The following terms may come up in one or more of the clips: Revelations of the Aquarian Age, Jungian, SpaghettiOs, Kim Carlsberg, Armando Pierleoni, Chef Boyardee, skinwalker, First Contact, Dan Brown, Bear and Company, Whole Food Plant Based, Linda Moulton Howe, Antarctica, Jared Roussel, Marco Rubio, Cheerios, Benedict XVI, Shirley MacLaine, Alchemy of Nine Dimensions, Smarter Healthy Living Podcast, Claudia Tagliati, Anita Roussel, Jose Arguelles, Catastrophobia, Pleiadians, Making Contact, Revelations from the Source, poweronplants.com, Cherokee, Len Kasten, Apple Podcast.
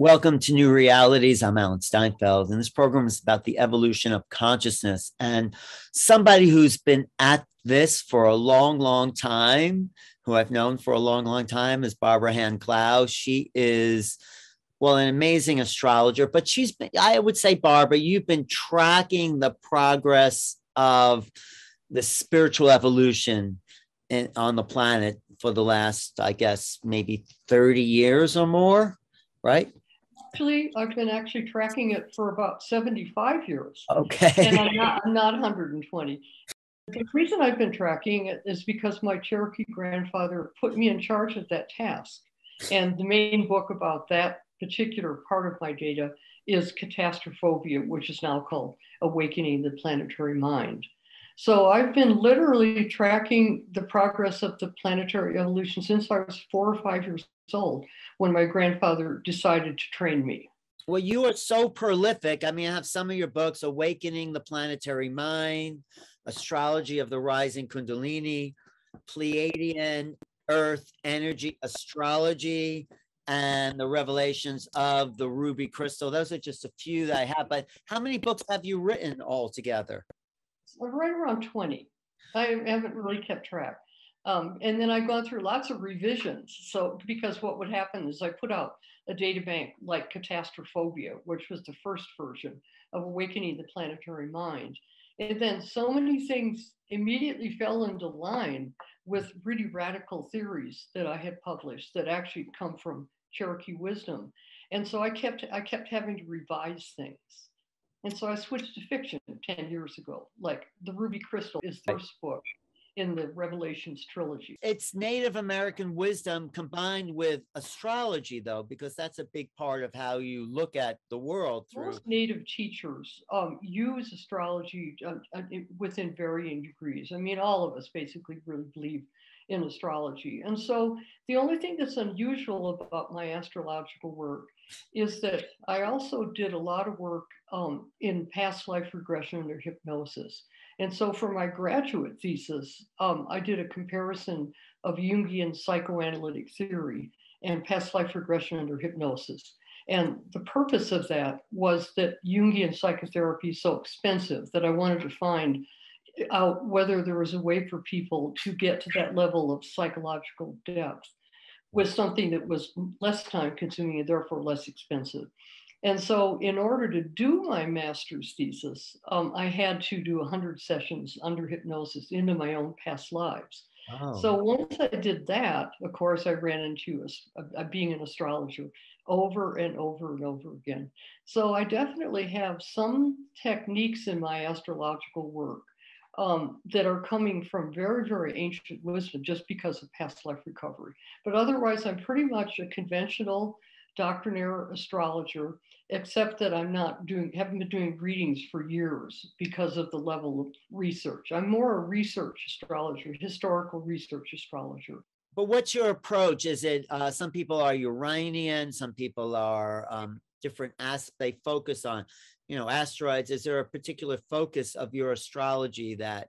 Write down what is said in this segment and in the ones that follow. Welcome to New Realities. I'm Alan Steinfeld, and this program is about the evolution of consciousness. And somebody who's been at this for a long, long time, who I've known for a long, long time, is Barbara Hand Clow. She is, well, an amazing astrologer, but she's been, I would say, Barbara, you've been tracking the progress of the spiritual evolution on the planet for the last, I guess, maybe 30 years or more, right? Actually, I've been tracking it for about 75 years. Okay. And I'm not 120. The reason I've been tracking it is because my Cherokee grandfather put me in charge of that task. And the main book about that particular part of my data is Catastrophobia, which is now called Awakening the Planetary Mind. So I've been literally tracking the progress of the planetary evolution since I was 4 or 5 years old, when my grandfather decided to train me. Well, you are so prolific. I mean, I have some of your books: Awakening the Planetary Mind, Astrology of the Rising Kundalini, Pleiadian Earth Energy Astrology, and the Revelations of the Ruby Crystal. Those are just a few that I have. But how many books have you written altogether? Right around 20. I haven't really kept track. And then I've gone through lots of revisions. So, because what would happen is I put out a data bank like Catastrophobia, which was the first version of Awakening the Planetary Mind. And then so many things immediately fell into line with really radical theories that I had published that actually come from Cherokee wisdom. And so I kept having to revise things. And so I switched to fiction 10 years ago. Like, the Ruby Crystal is the first book in the Revelations trilogy. It's Native American wisdom combined with astrology, though, because that's a big part of how you look at the world. Most Native teachers use astrology within varying degrees. I mean, all of us basically really believe in astrology. And so the only thing that's unusual about my astrological work is that I also did a lot of work in past life regression or hypnosis. And so for my graduate thesis, I did a comparison of Jungian psychoanalytic theory and past life regression under hypnosis. And the purpose of that was that Jungian psychotherapy is so expensive that I wanted to find out whether there was a way for people to get to that level of psychological depth with something that was less time consuming and therefore less expensive. And so in order to do my master's thesis, I had to do 100 sessions under hypnosis into my own past lives. Wow. So once I did that, of course, I ran into being an astrologer over and over and over again. So I definitely have some techniques in my astrological work that are coming from very, very ancient wisdom just because of past life recovery. But otherwise, I'm pretty much a conventional doctrinaire astrologer, except that I'm not doing, haven't been doing readings for years because of the level of research. I'm more a research astrologer, historical research astrologer. But what's your approach? Is it, some people are Uranian, some people are different aspects they focus on, you know, asteroids. Is there a particular focus of your astrology that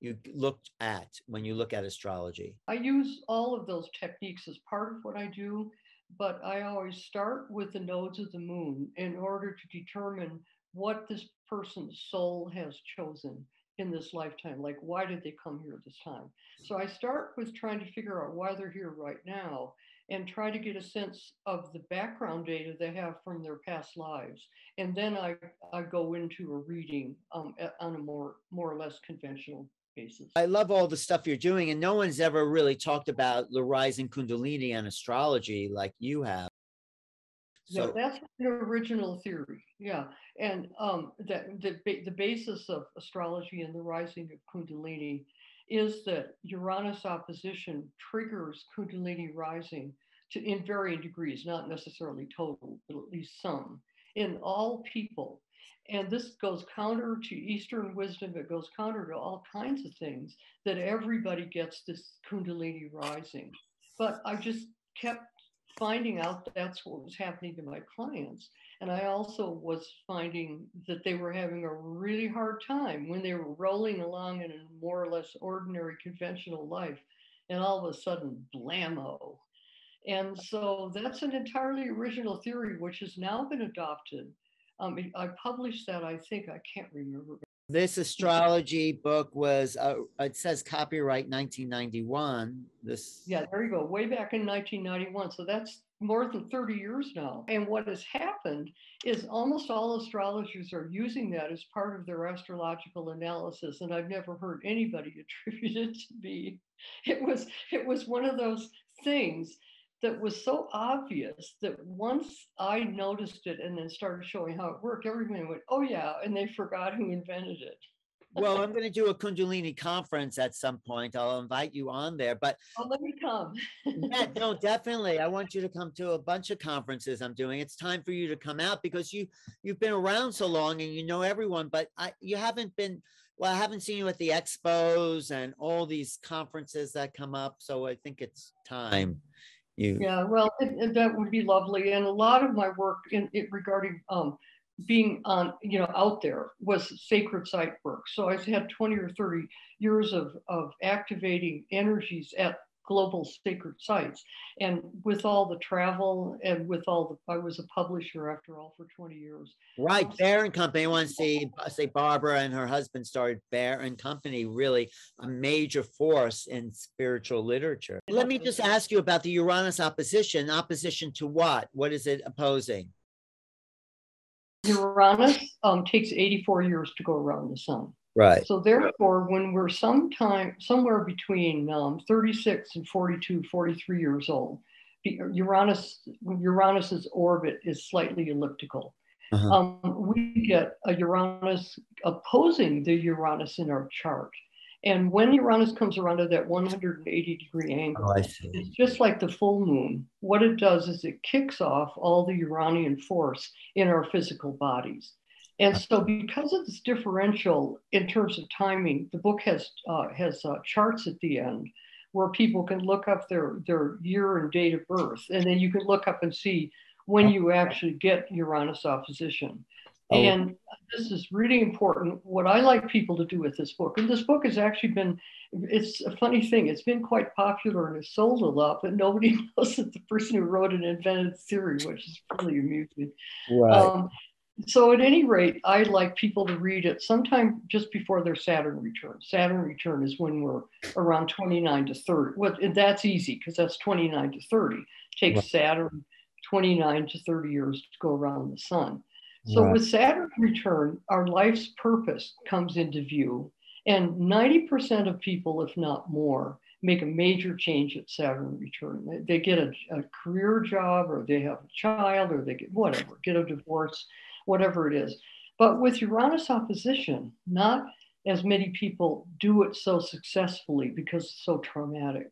you looked at when you look at astrology? I use all of those techniques as part of what I do, but I always start with the nodes of the moon in order to determine what this person's soul has chosen in this lifetime. Like, why did they come here this time? So I start with trying to figure out why they're here right now and try to get a sense of the background data they have from their past lives. And then I go into a reading on a more or less conventional basis. I love all the stuff you're doing, and no one's ever really talked about the rising Kundalini and astrology like you have. So yeah, that's an original theory. Yeah, and the basis of astrology and the rising of Kundalini is that Uranus opposition triggers Kundalini rising to, in varying degrees, not necessarily total, but at least some, in all people. And this goes counter to Eastern wisdom. It goes counter to all kinds of things, that everybody gets this Kundalini rising. But I just kept finding out that's what was happening to my clients. And I also was finding that they were having a really hard time when they were rolling along in a more or less ordinary conventional life. And all of a sudden, blammo, And so that's an entirely original theory, which has now been adopted. I published that, I think, I can't remember. This astrology book was, it says copyright 1991. This. Yeah, there you go, way back in 1991. So that's more than 30 years now. And what has happened is almost all astrologers are using that as part of their astrological analysis. And I've never heard anybody attribute it to me. It was one of those things that was so obvious that once I noticed it and then started showing how it worked, everyone went, oh yeah, and they forgot who invented it. Well, I'm going to do a Kundalini conference at some point. I'll invite you on there, but oh, let me come. Yeah, no, definitely. I want you to come to a bunch of conferences I'm doing. It's time for you to come out because you've been around so long and you know everyone, but you haven't been, well, I haven't seen you at the expos and all these conferences that come up. So I think it's time. Yeah, well, that would be lovely. And a lot of my work regarding being on, out there was sacred site work. So I've had 20 or 30 years of activating energies at global sacred sites. And with all the travel and with all I was a publisher after all for 20 years. Right, Bear and Company. I want to say Barbara and her husband started Bear and Company, really a major force in spiritual literature. Let me just ask you about the Uranus opposition. Opposition to what? What is it opposing? Uranus takes 84 years to go around the sun. Right. So therefore, when we're somewhere between 36 and 42, 43 years old, Uranus's orbit is slightly elliptical. Uh-huh. We get a Uranus opposing the Uranus in our chart. And when Uranus comes around at that 180-degree angle, it's just like the full moon. What it does is it kicks off all the Uranian force in our physical bodies. And so because of this differential in terms of timing, the book has charts at the end where people can look up their year and date of birth. And then you can look up and see when you actually get Uranus opposition. Oh. And this is really important. What I like people to do with this book, and this book has actually been, it's a funny thing. It's been quite popular and it's sold a lot, but nobody knows that the person who wrote and invented the theory, which is really amusing. Right. So at any rate, I like people to read it sometime just before their Saturn return. Saturn return is when we're around 29 to 30. Well, that's easy because that's 29 to 30. It takes Saturn 29 to 30 years to go around the sun. So with Saturn return, our life's purpose comes into view. And 90% of people, if not more, make a major change at Saturn return. They get a career job, or they have a child, or they get a divorce, whatever it is. But with Uranus opposition, not as many people do it so successfully because it's so traumatic.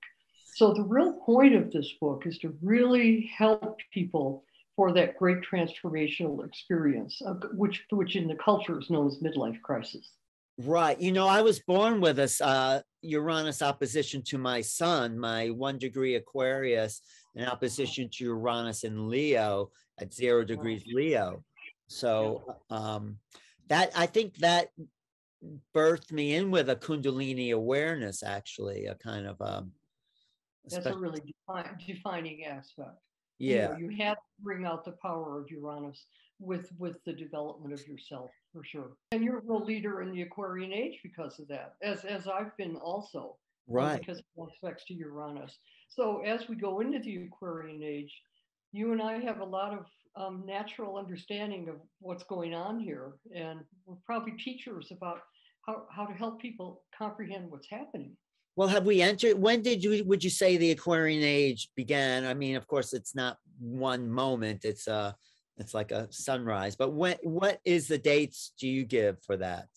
So the real point of this book is to really help people for that great transformational experience, which in the culture is known as midlife crisis. Right. You know, I was born with a Uranus opposition to my son, my 1 degree Aquarius, in opposition to Uranus in Leo at 0 degrees Leo. So that I think that birthed me in with a Kundalini awareness, actually, a kind of that's a really defining aspect. Yeah, you have to bring out the power of Uranus with the development of yourself, for sure. And you're a real leader in the Aquarian Age because of that, as I've been also. Right. Because of aspects to Uranus. So as we go into the Aquarian Age, you and I have a lot of natural understanding of what's going on here. And we're probably teachers about how to help people comprehend what's happening. Well, have we entered, would you say the Aquarian Age began? I mean, of course, it's not one moment. It's like a sunrise, but what is the dates do you give for that?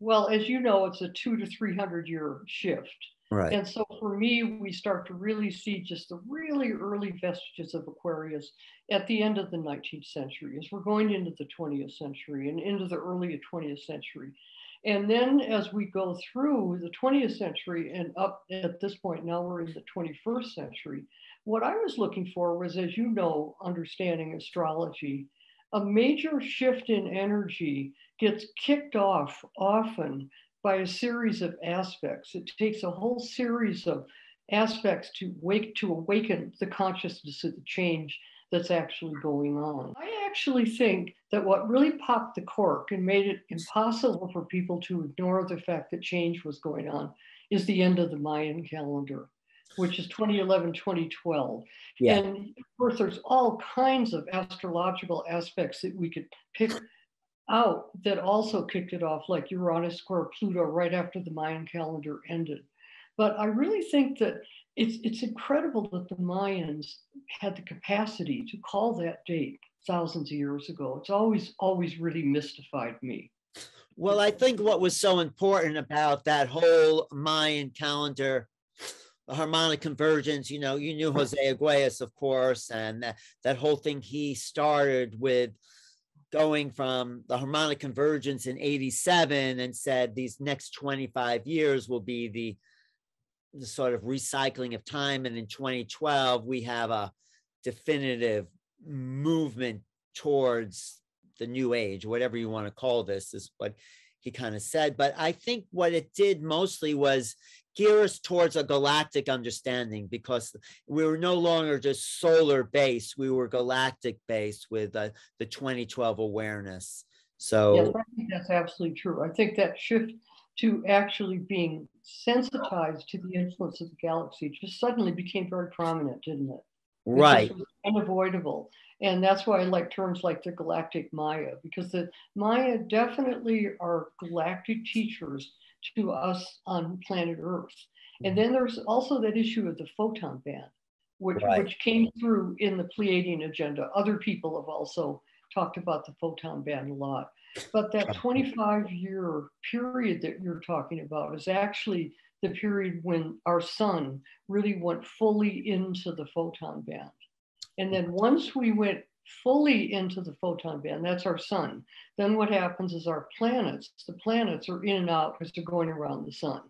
Well, as you know, it's a 200 to 300 year shift. Right. And so for me, we start to really see just the really early vestiges of Aquarius at the end of the 19th century, as we're going into the 20th century and into the early 20th century. And then as we go through the 20th century and up at this point, now we're in the 21st century. What I was looking for was, as you know, understanding astrology, a major shift in energy gets kicked off often by a series of aspects. It takes a whole series of aspects to awaken the consciousness of the change that's actually going on. I actually think that what really popped the cork and made it impossible for people to ignore the fact that change was going on is the end of the Mayan calendar, which is 2011, 2012. Yeah. And of course, there's all kinds of astrological aspects that we could pick out that also kicked it off, like Uranus square Pluto right after the Mayan calendar ended. But I really think that it's incredible that the Mayans had the capacity to call that date thousands of years ago. It's always really mystified me. Well, I think what was so important about that whole Mayan calendar, the harmonic convergence, you know, you knew Jose Arguelles, of course, and that whole thing he started with, going from the harmonic convergence in 87 and said these next 25 years will be the sort of recycling of time. And in 2012, we have a definitive movement towards the new age, whatever you want to call this, is what he kind of said. But I think what it did mostly was gear us towards a galactic understanding, because we were no longer just solar based, we were galactic based with the 2012 awareness. So yes, I think that's absolutely true. I think that shift to actually being sensitized to the influence of the galaxy just suddenly became very prominent, didn't it? Right. It was unavoidable. And that's why I like terms like the galactic Maya, because the Maya definitely are galactic teachers to us on planet Earth. And then there's also that issue of the photon band, which came through in the Pleiadian agenda. Other people have also talked about the photon band a lot. But that 25-year period that you're talking about is actually the period when our sun really went fully into the photon band. And then once we went fully into the photon band, that's our sun, then what happens is our planets, the planets are in and out as they're going around the sun.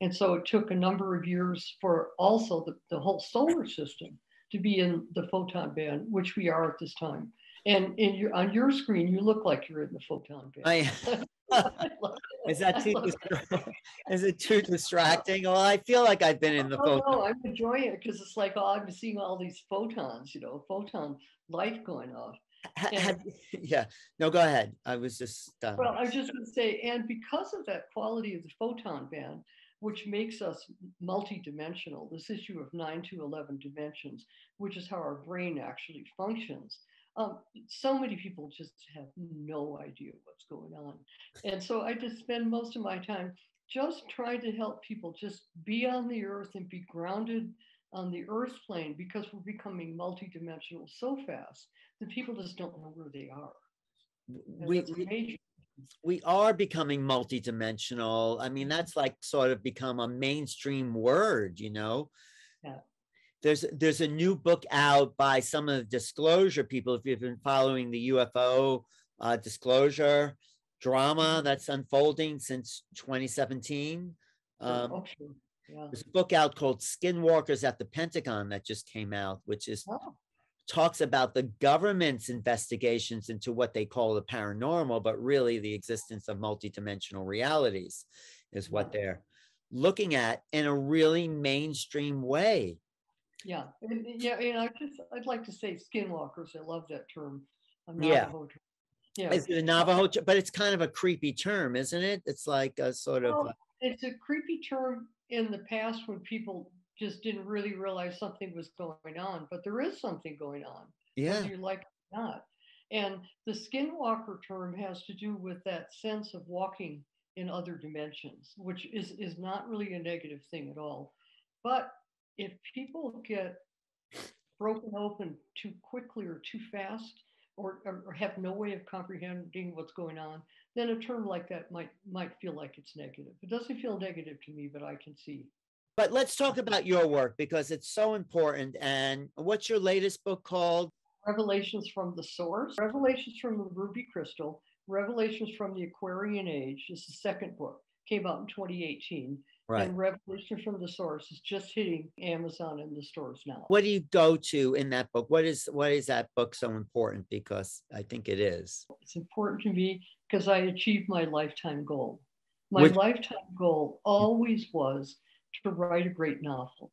And so it took a number of years for also the whole solar system to be in the photon band, which we are at this time. And on your screen, you look like you're in the photon band. Is it too distracting? Well, I feel like I've been in the photon. No, I'm enjoying it because it's like, oh, I'm seeing all these photons, you know, photon light going off. Yeah, no, go ahead. I was just... Well, I was just going to say, and because of that quality of the photon band, which makes us multidimensional, this issue of 9 to 11 dimensions, which is how our brain actually functions. So many people just have no idea what's going on. And so I just spend most of my time just trying to help people just be on the earth and be grounded on the earth plane, because we're becoming multidimensional so fast that people just don't know where they are. We are becoming multidimensional. I mean, that's like sort of become a mainstream word, you know? Yeah. There's a new book out by some of the disclosure people. If you've been following the UFO disclosure drama that's unfolding since 2017, yeah. There's a book out called Skinwalkers at the Pentagon that just came out, which is talks about the government's investigations into what they call the paranormal, but really the existence of multidimensional realities is what they're looking at in a really mainstream way. Yeah, and I'd like to say skinwalkers. I love that term. A Navajo term. Yeah, is it a Navajo? But it's kind of a creepy term, isn't it? It's like a sort of. It's a creepy term in the past when people just didn't really realize something was going on, but there is something going on. Yeah, whether you like it or not. And the skinwalker term has to do with that sense of walking in other dimensions, which is not really a negative thing at all, but if people get broken open too quickly or too fast, or have no way of comprehending what's going on, then a term like that might feel like it's negative. It doesn't feel negative to me, but I can see. But let's talk about your work, because it's so important. And what's your latest book called? Revelations from the Source. Revelations from the Ruby Crystal. Revelations from the Aquarian Age is the second book. Came out in 2018. Right. And Revelation from the Source is just hitting Amazon and the stores now. What do you go to in that book? What is that book so important? Because I think it is. It's important to me because I achieved my lifetime goal. My lifetime goal always was to write a great novel.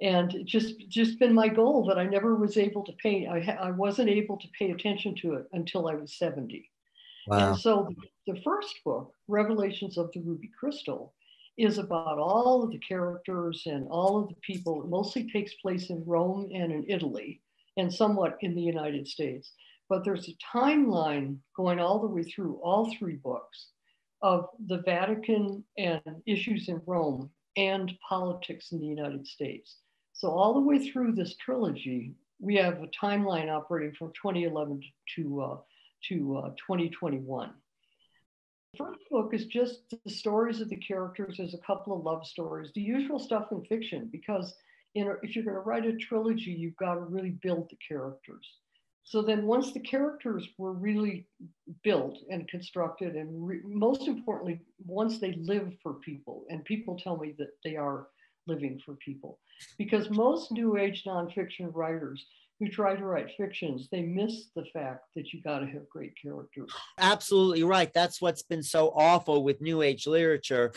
And it just been my goal that I never was able to pay. I wasn't able to pay attention to it until I was 70. Wow. And so the first book, Revelations of the Ruby Crystal, is about all of the characters and all of the people. It mostly takes place in Rome and in Italy and somewhat in the United States. But there's a timeline going all the way through all three books of the Vatican and issues in Rome and politics in the United States. So all the way through this trilogy, we have a timeline operating from 2011 to 2021. The first book is just the stories of the characters. There's a couple of love stories, the usual stuff in fiction, because if you're going to write a trilogy, you've got to really build the characters. So then once the characters were really built and constructed, and most importantly, once they live for people, and people tell me that they are living for people, because most New Age nonfiction writers who try to write fictions, they miss the fact that you got to have great characters. Absolutely right. That's what's been so awful with New Age literature.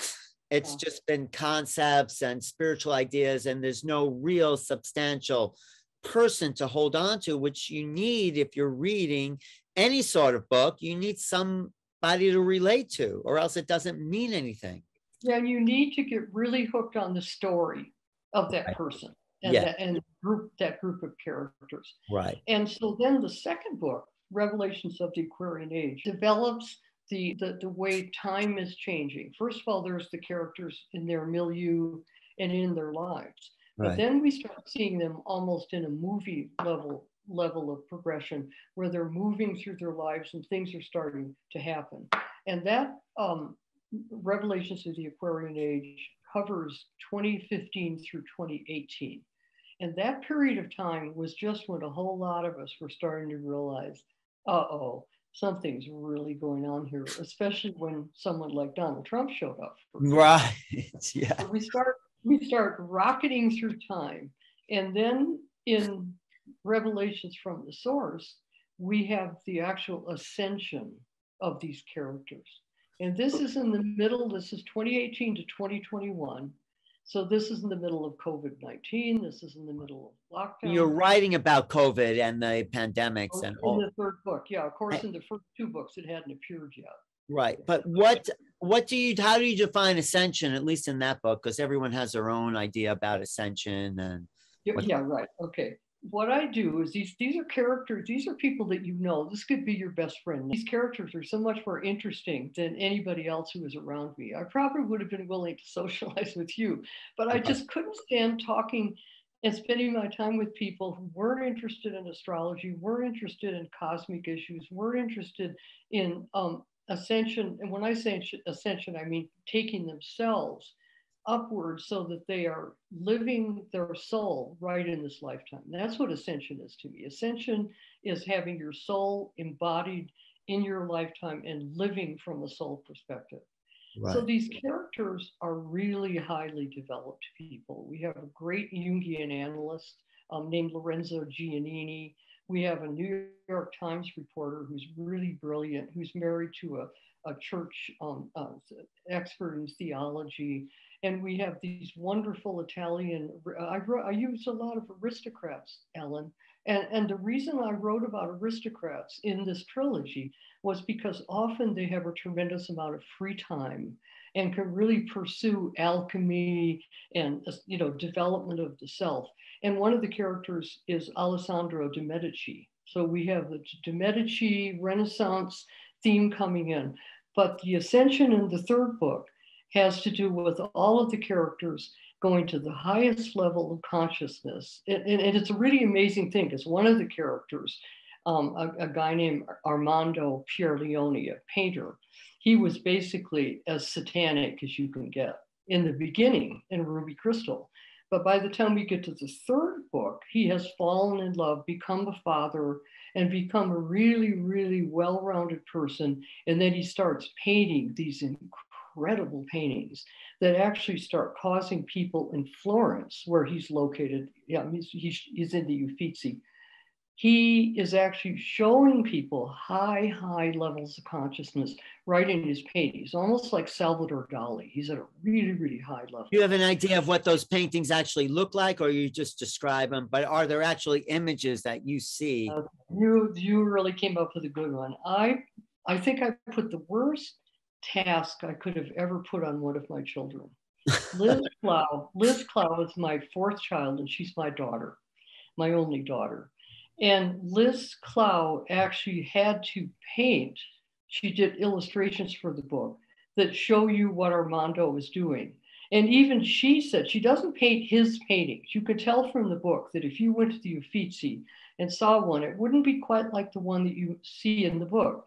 It's just been concepts and spiritual ideas, and there's no real substantial person to hold on to, which you need if you're reading any sort of book. You need somebody to relate to, or else it doesn't mean anything. Yeah, you need to get really hooked on the story of that person and, that group of characters. Right. And so then the second book, Revelations of the Aquarian Age, develops the way time is changing. First of all, there's the characters in their milieu and in their lives. But then we start seeing them almost in a movie level of progression, where they're moving through their lives and things are starting to happen. And that Revelations of the Aquarian Age covers 2015 through 2018. And that period of time was just when a whole lot of us were starting to realize, uh-oh, something's really going on here, especially when someone like Donald Trump showed up. Right, yeah. So we start rocketing through time. And then in Revelations from the Source, we have the actual ascension of these characters. And this is in the middle, this is 2018 to 2021. So this is in the middle of COVID-19. This is in the middle of lockdown. You're writing about COVID and the pandemics and all. In the third book, yeah. Of course, in the first two books, it hadn't appeared yet. Right. But how do you define ascension, at least in that book? Because everyone has their own idea about ascension and. Yeah, right. Okay. What I do is these are characters, these are people that you know. This could be your best friend. These characters are so much more interesting than anybody else who was around me. I probably would have been willing to socialize with you, but I just couldn't stand talking and spending my time with people who weren't interested in astrology, weren't interested in cosmic issues, weren't interested in ascension. And when I say ascension, I mean taking themselves upward so that they are living their soul right in this lifetime. And that's what ascension is to me. Ascension is having your soul embodied in your lifetime and living from a soul perspective. Right. So these characters are really highly developed people. We have a great Jungian analyst named Lorenzo Giannini. We have a New York Times reporter who's really brilliant, who's married to a church expert in theology. And we have these wonderful Italian, I used a lot of aristocrats, Alan. And the reason I wrote about aristocrats in this trilogy was because often they have a tremendous amount of free time and can really pursue alchemy and development of the self. And one of the characters is Alessandro de' Medici. So we have the de' Medici Renaissance theme coming in. But the ascension in the third book has to do with all of the characters going to the highest level of consciousness. And it's a really amazing thing, because one of the characters, a guy named Armando Pierleoni, a painter, he was basically as satanic as you can get in the beginning in Ruby Crystal. But by the time we get to the third book, he has fallen in love, become a father, and become a really, really well-rounded person. And then he starts painting these incredible paintings that actually start causing people in Florence, where he's located. Yeah, he's in the Uffizi, he is actually showing people high levels of consciousness right in his paintings, almost like Salvador Dali. He's at a really high level. You have an idea of what those paintings actually look like, or you just describe them, but are there actually images that you see? You really came up with a good one. I think I put the worst task I could have ever put on one of my children. Liz Clow. Liz Clow is my fourth child, and she's my daughter, my only daughter. And Liz Clow actually had to paint, she did illustrations for the book that show you what Armando was doing. And even she said, she doesn't paint his paintings. You could tell from the book that if you went to the Uffizi and saw one, it wouldn't be quite like the one that you see in the book.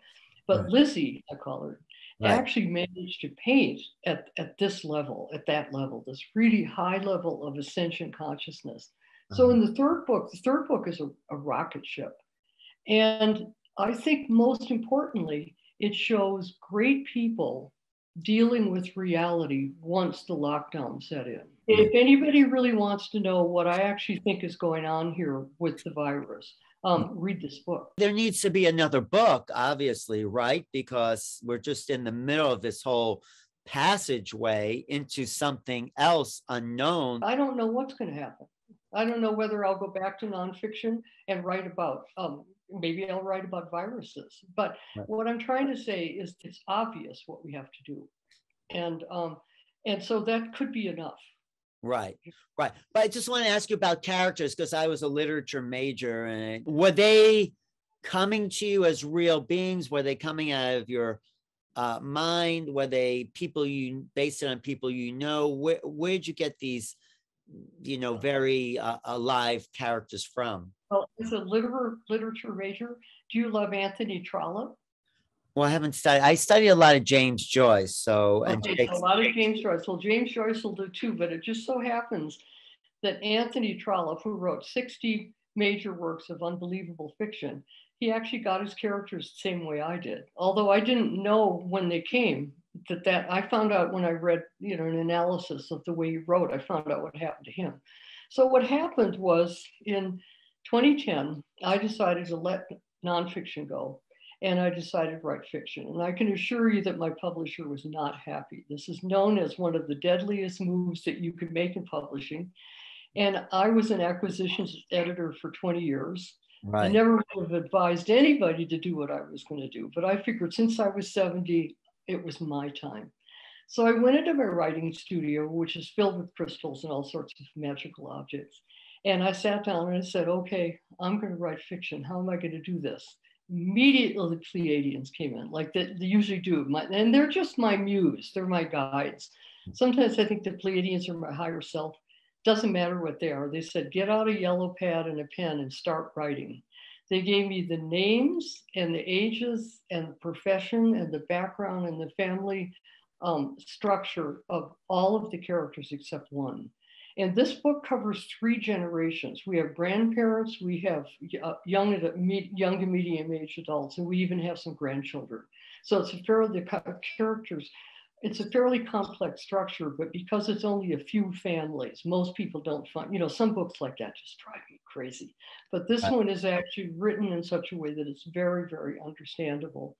But right. Lizzie, I call her, right. Actually managed to paint at this level, at that level, this really high level of ascension consciousness. So in the third book is a rocket ship. And I think most importantly, it shows great people dealing with reality once the lockdown set in. If anybody really wants to know what I actually think is going on here with the virus, read this book. There needs to be another book, obviously, right? Because we're just in the middle of this whole passageway into something else unknown. I don't know what's going to happen. I don't know whether I'll go back to nonfiction and write about, maybe I'll write about viruses. But what I'm trying to say is it's obvious what we have to do. And so that could be enough. Right, right. But I just want to ask you about characters, because I was a literature major. And were they coming to you as real beings? Were they coming out of your mind? Were they people you based it on people you know? Where did you get these, you know, very alive characters from? Well, as a literature major, do you love Anthony Trollope? Well, I haven't studied. I studied a lot of James Joyce. So, okay, so a lot of James Joyce. Well, James Joyce will do too, but it just so happens that Anthony Trollope, who wrote 60 major works of unbelievable fiction, he actually got his characters the same way I did. Although I didn't know when they came. That I found out when I read, you know, an analysis of the way he wrote, I found out what happened to him. So what happened was in 2010, I decided to let nonfiction go, and I decided to write fiction. And I can assure you that my publisher was not happy. This is known as one of the deadliest moves that you could make in publishing. And I was an acquisitions editor for 20 years. Right. I never would have advised anybody to do what I was going to do, but I figured since I was 70, it was my time. So I went into my writing studio, which is filled with crystals and all sorts of magical objects. And I sat down and I said, okay, I'm going to write fiction. How am I going to do this? Immediately, the Pleiadians came in, like they usually do. And they're just my muse. They're my guides. Sometimes I think the Pleiadians are my higher self. Doesn't matter what they are. They said, get out a yellow pad and a pen and start writing. They gave me the names and the ages and the profession and the background and the family structure of all of the characters except one. And this book covers three generations. We have grandparents, we have young to medium age adults, and we even have some grandchildren. So it's a fairly characters. It's a fairly complex structure, but because it's only a few families, most people don't find, you know, some books like that just drive me crazy. But this one is actually written in such a way that it's very understandable.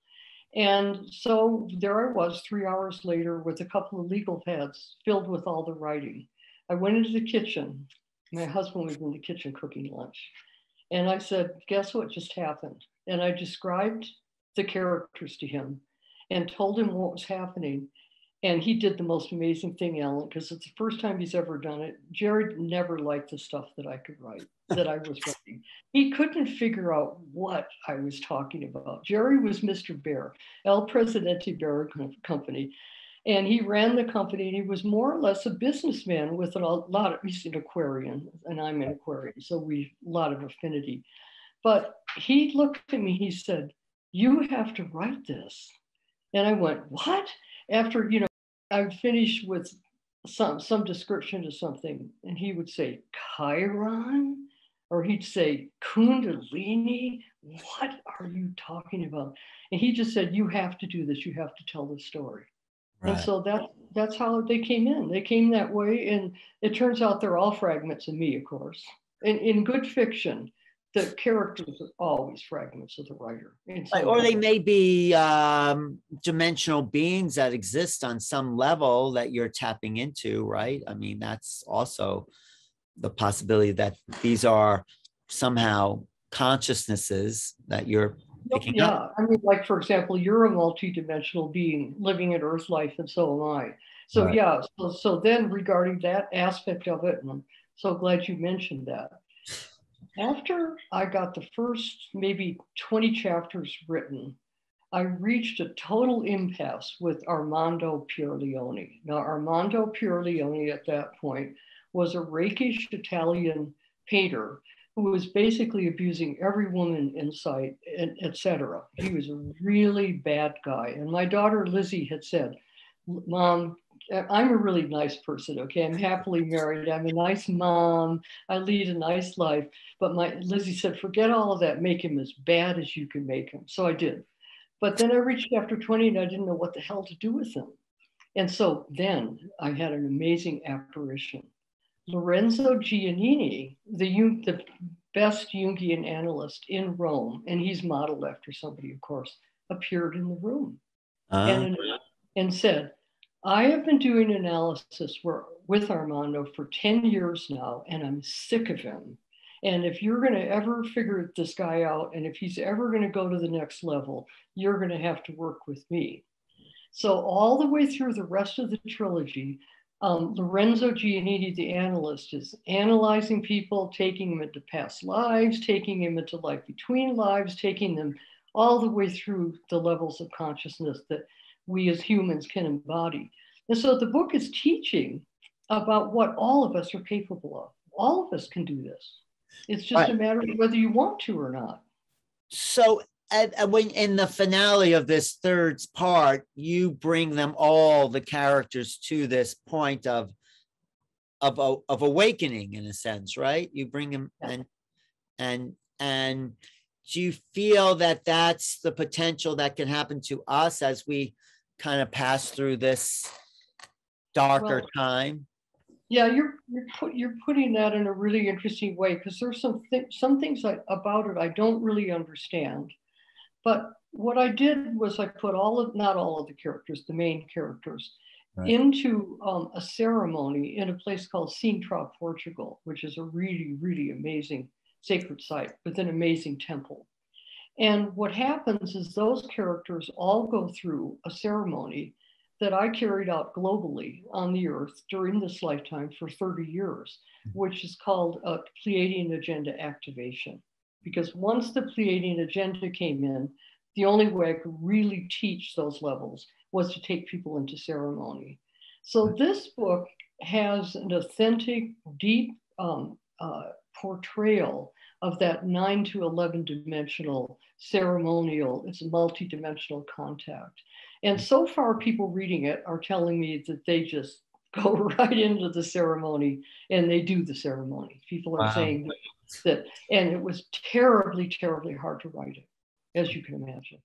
And so there I was 3 hours later with a couple of legal pads filled with all the writing. I went into the kitchen. My husband was in the kitchen cooking lunch. And I said, guess what just happened? And I described the characters to him and told him what was happening. And he did the most amazing thing, Alan, because it's the first time he's ever done it. Jared never liked the stuff that I could write, that I was writing. He couldn't figure out what I was talking about. Jerry was Mr. Bear, El Presidente Bear and Company. And he ran the company, and he was more or less a businessman with a lot of, he's an Aquarian, and I'm an Aquarian, so we a lot of affinity. But he looked at me, he said, you have to write this. And I went, what? After, you know, I'm finished with some description of something, and he would say Chiron, or he'd say Kundalini. What are you talking about? And he just said, you have to do this. You have to tell the story. Right. And so that's how they came in. They came that way. And it turns out they're all fragments of me, of course. And in good fiction, the characters are always fragments of the writer. Or they may be dimensional beings that exist on some level that you're tapping into, right? I mean, that's also the possibility that these are somehow consciousnesses that you're picking up. I mean, like, for example, you're a multi-dimensional being living an Earth life, and so am I. So right. So then regarding that aspect of it, and I'm so glad you mentioned that. After I got the first maybe 20 chapters written, I reached a total impasse with Armando Pierleoni. Now, Armando Pierleoni at that point was a rakish Italian painter who was basically abusing every woman in sight, and etc. He was a really bad guy. And my daughter Lizzie had said, "Mom, I'm a really nice person, okay? I'm happily married. I'm a nice mom. I lead a nice life." But Lizzie said, "Forget all of that. Make him as bad as you can make him." So I did. But then I reached chapter 20 and I didn't know what the hell to do with him. And so then I had an amazing apparition. Lorenzo Giannini, the best Jungian analyst in Rome, and he's modeled after somebody, of course, appeared in the room and said, "I have been doing analysis with Armando for 10 years now, and I'm sick of him. And if you're going to ever figure this guy out, and if he's ever going to go to the next level, you're going to have to work with me." So all the way through the rest of the trilogy, Lorenzo Giannini, the analyst, is analyzing people, taking them into past lives, taking them into life between lives, taking them all the way through the levels of consciousness that we as humans can embody. And so the book is teaching about what all of us are capable of. All of us can do this. It's just a matter of whether you want to or not. So when in the finale of this third part, you bring them, all the characters, to this point of awakening, in a sense, right? You bring them, and do you feel that that's the potential that can happen to us as we kind of pass through this darker time? Yeah, you're putting that in a really interesting way, because there's some things about it I don't really understand. But what I did was I put the main characters, into a ceremony in a place called Sintra, Portugal, which is a really, really amazing sacred site with an amazing temple. And what happens is those characters all go through a ceremony that I carried out globally on the Earth during this lifetime for 30 years, which is called a Pleiadian agenda activation. Because once the Pleiadian agenda came in, the only way I could really teach those levels was to take people into ceremony. So this book has an authentic, deep portrayal of that 9 to 11 dimensional ceremonial, it's a multi-dimensional contact. And so far, people reading it are telling me that they just go right into the ceremony and they do the ceremony. People are saying that, and it was terribly, terribly hard to write it, as you can imagine.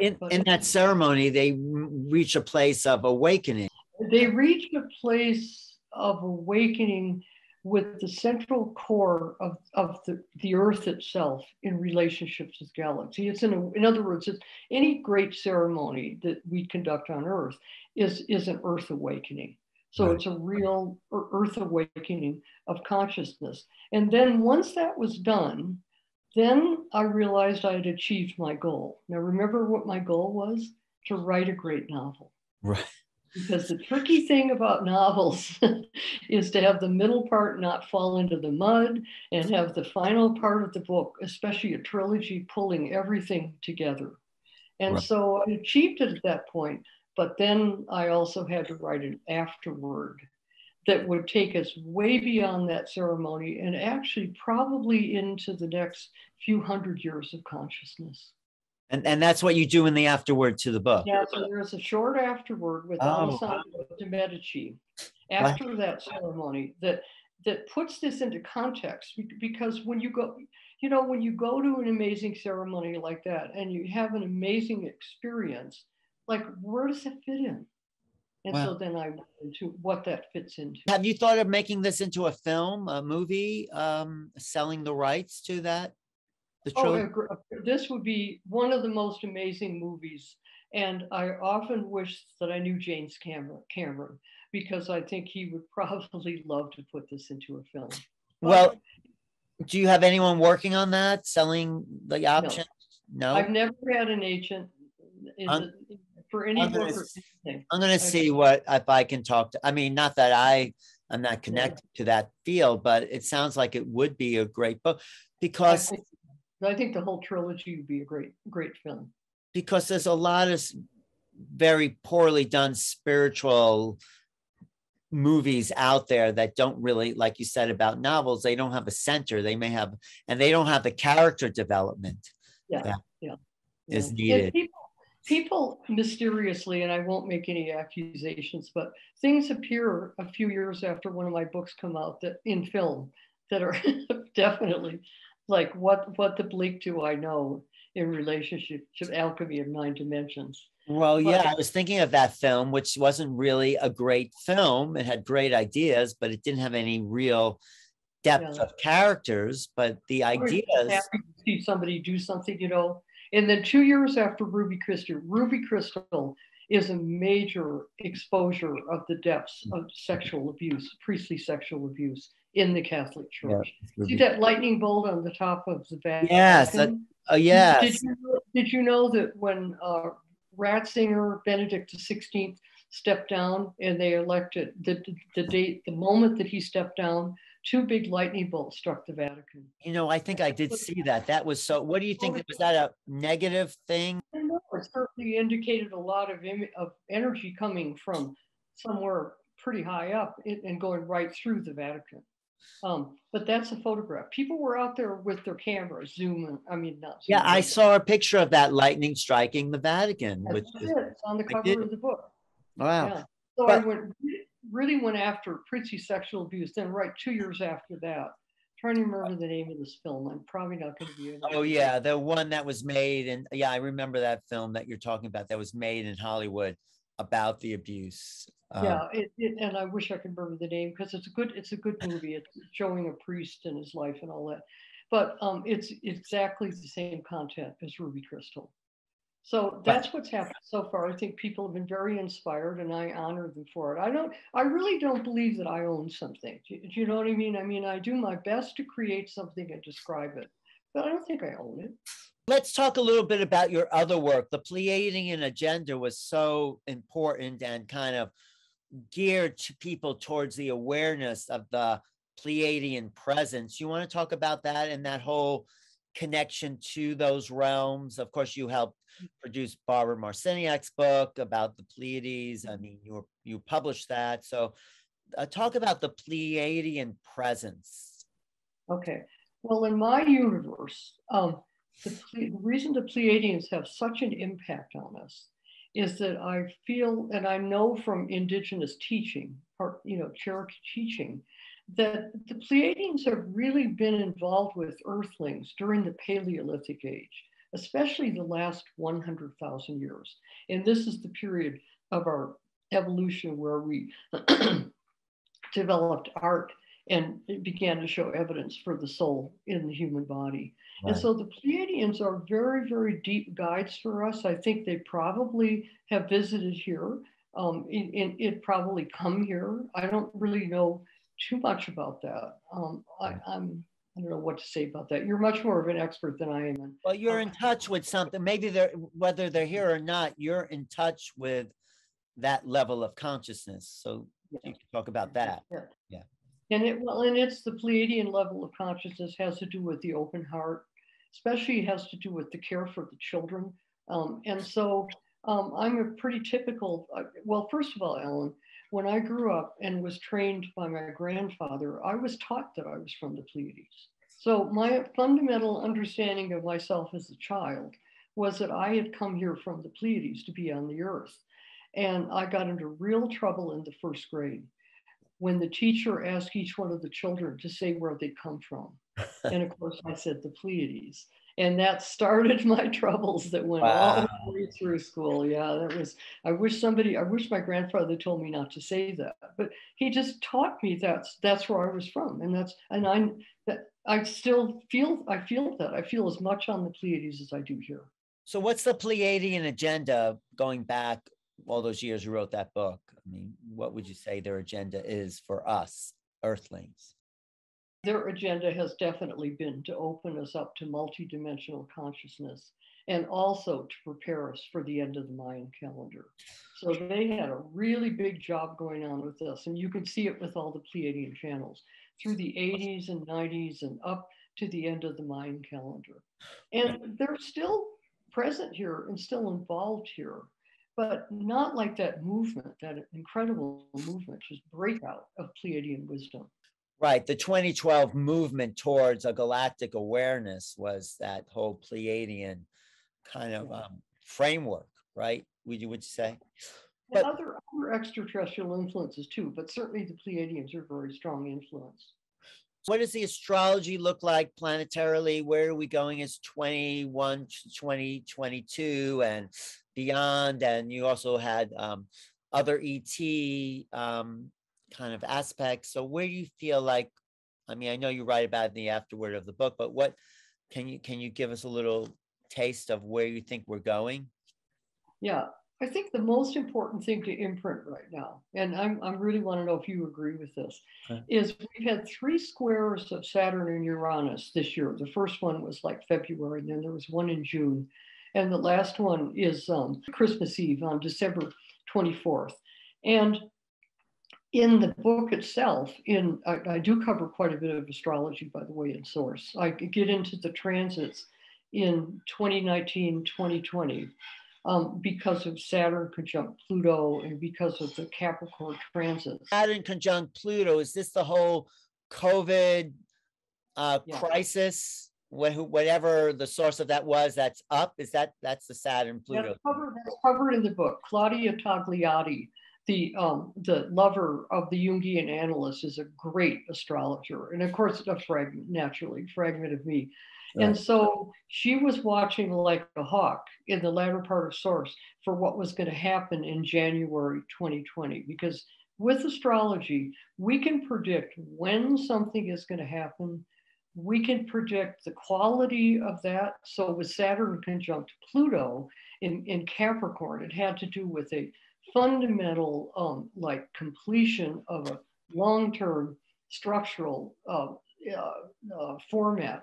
In that ceremony, they reach a place of awakening. They reach a place of awakening with the central core of the Earth itself in relationship to the galaxy. It's in other words, any great ceremony that we conduct on Earth is an Earth awakening. So it's a real Earth awakening of consciousness. And then once that was done, then I realized I had achieved my goal. Now, remember what my goal was? To write a great novel. Right. Because the tricky thing about novels is to have the middle part not fall into the mud and have the final part of the book, especially a trilogy, pulling everything together. And so I achieved it at that point, but then I also had to write an afterword that would take us way beyond that ceremony and actually probably into the next few hundred years of consciousness. And that's what you do in the afterword to the book. Yeah, so there's a short afterword with Alessandro de Medici after that ceremony that puts this into context, because when you go, when you go to an amazing ceremony like that and you have an amazing experience, like, where does it fit in? And wow. So then I wondered what that fits into. Have you thought of making this into a film, a movie, selling the rights to that? This would be one of the most amazing movies. And I often wish that I knew James Cameron, because I think he would probably love to put this into a film. Well, do you have anyone working on that, selling the option? No. I've never had an agent for any work or anything. I'm going to see if I can talk to, I mean, not that I'm not connected to that field, but it sounds like it would be a great book, because I think the whole trilogy would be a great film. Because there's a lot of very poorly done spiritual movies out there that don't really, like you said about novels, they don't have a center. They may have, and they don't have the character development that is needed. And people mysteriously, and I won't make any accusations, but things appear a few years after one of my books come out that in film that are definitely like, what the bleak do I know in relationship to Alchemy of Nine Dimensions. Well, I was thinking of that film, which wasn't really a great film. It had great ideas, but it didn't have any real depth of characters. But the ideas. Happy to see somebody do something, you know. And then 2 years after Ruby Crystal is a major exposure of the depths of sexual abuse, priestly sexual abuse in the Catholic Church. Yeah, see that lightning bolt on the top of the Vatican? Yes. Yes. Did you know that when Ratzinger, Benedict XVI, stepped down, and they elected the moment that he stepped down, two big lightning bolts struck the Vatican. You know, I think I did see that. That was so. What do you think? Was that a negative thing? I don't know. It certainly indicated a lot of energy coming from somewhere pretty high up and going right through the Vatican. But that's a photograph. People were out there with their cameras, zooming. I mean, not zooming. Yeah, I saw a picture of that lightning striking the Vatican. It's on the cover of the book. Wow. Yeah. So I really went after priestly sexual abuse, then right 2 years after that. I'm trying to remember the name of this film. I'm probably not going to be able to. Oh, yeah, the one that was made. And yeah, I remember that film that you're talking about that was made in Hollywood about the abuse. And I wish I could remember the name, because it's a good movie. It's showing a priest and his life and all that, but it's exactly the same content as Ruby Crystal. So that's what's happened so far. I think people have been very inspired, and I honor them for it. I really don't believe that I own something. Do you know what I mean? I mean, I do my best to create something and describe it, but I don't think I own it. Let's talk a little bit about your other work. The Pleiadian agenda was so important and kind of geared to people towards the awareness of the Pleiadian presence. You want to talk about that and that whole connection to those realms? Of course, you helped produce Barbara Marciniak's book about the Pleiades. I mean, you published that. So talk about the Pleiadian presence. Okay. Well, in my universe, the reason the Pleiadians have such an impact on us is that I feel, and I know from indigenous teaching, or, you know, Cherokee teaching, that the Pleiadians have really been involved with earthlings during the Paleolithic Age, especially the last 100,000 years. And this is the period of our evolution where we developed art and it began to show evidence for the soul in the human body. Right. And so the Pleiadians are very, very deep guides for us. I think they probably have visited here. It probably come here. I don't really know too much about that. I don't know what to say about that. You're much more of an expert than I am. Well, you're in touch with something. Maybe whether they're here or not, you're in touch with that level of consciousness. So you can talk about that. Yeah. And it's the Pleiadian level of consciousness has to do with the open heart, especially has to do with the care for the children. I'm a pretty typical, first of all, Alan, when I grew up and was trained by my grandfather, I was taught that I was from the Pleiades. So my fundamental understanding of myself as a child was that I had come here from the Pleiades to be on the earth. And I got into real trouble in the first grade when the teacher asked each one of the children to say where they come from. And of course I said the Pleiades. And that started my troubles that went all the way through school. Yeah, that was, I wish my grandfather told me not to say that, but he just taught me that's where I was from. And that's, I still feel, I feel as much on the Pleiades as I do here. So what's the Pleiadian agenda going back all those years you wrote that book? I mean, what would you say their agenda is for us Earthlings? Their agenda has definitely been to open us up to multidimensional consciousness and also to prepare us for the end of the Mayan calendar. So they had a really big job going on with us, and you can see it with all the Pleiadian channels through the 80s and 90s and up to the end of the Mayan calendar. And they're still present here and still involved here, but not like that movement, that incredible movement, just breakout of Pleiadian wisdom. Right. The 2012 movement towards a galactic awareness was that whole Pleiadian kind of framework, right? Would you say? But other extraterrestrial influences too, but certainly the Pleiadians are a very strong influence. What does the astrology look like planetarily? Where are we going as 21 to 2022 and beyond? And you also had other ET kind of aspects. So where do you feel like, I mean, I know you write about it in the afterword of the book, but what can you give us a little taste of where you think we're going? Yeah, I think the most important thing to imprint right now, and I really want to know if you agree with this, okay, is we've had three squares of Saturn and Uranus this year. The first one was like February, and then there was one in June. And the last one is Christmas Eve on December 24th. And in the book itself, I do cover quite a bit of astrology, by the way, in Source. I get into the transits in 2019, 2020, because of Saturn conjunct Pluto and because of the Capricorn transits. Saturn conjunct Pluto, is this the whole COVID crisis? Whatever the source of that was, that's up? Is that's the Saturn Pluto? That's covered in the book. Claudia Tagliati, the lover of the Jungian analyst, is a great astrologer. And of course, a fragment, naturally, fragment of me. Right. And so she was watching like a hawk in the latter part of Source for what was going to happen in January 2020. Because with astrology, we can predict when something is going to happen. We can predict the quality of that. So with Saturn conjunct Pluto in Capricorn, it had to do with a fundamental like completion of a long-term structural format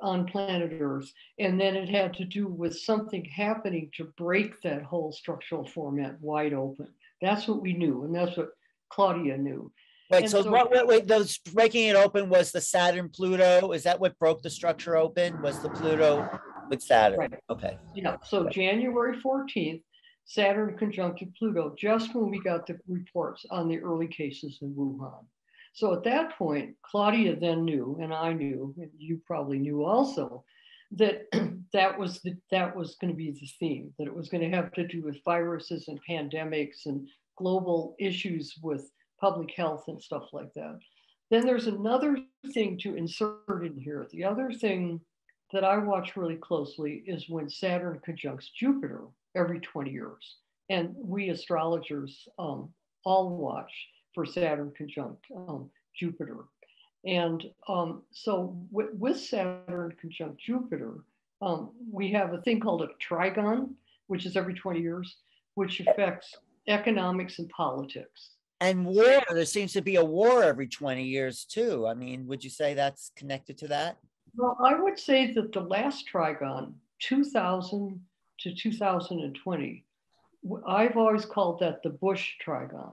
on planet Earth. And then it had to do with something happening to break that whole structural format wide open. That's what we knew. And that's what Claudia knew. Right. So wait, those breaking it open was the Saturn Pluto. Is that what broke the structure open? Was the Pluto with Saturn? Right. Okay. Yeah. So right. January 14th, Saturn conjuncted Pluto, just when we got the reports on the early cases in Wuhan. So at that point, Claudia then knew, and I knew, and you probably knew also, that that was going to be the theme, that it was going to have to do with viruses and pandemics and global issues with public health and stuff like that. Then there's another thing to insert in here. The other thing that I watch really closely is when Saturn conjuncts Jupiter, every 20 years. And we astrologers all watch for Saturn conjunct Jupiter. And so with Saturn conjunct Jupiter, we have a thing called a trigon, which is every 20 years, which affects economics and politics. And war, there seems to be a war every 20 years too. I mean, would you say that's connected to that? Well, I would say that the last trigon, 2000, to 2020, I've always called that the Bush trigon.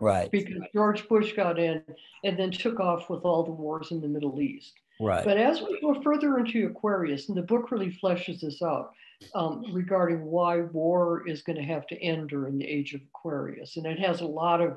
Right. Because George Bush got in and then took off with all the wars in the Middle East. Right. But as we go further into Aquarius, and the book really fleshes this out regarding why war is going to have to end during the age of Aquarius. And it has a lot of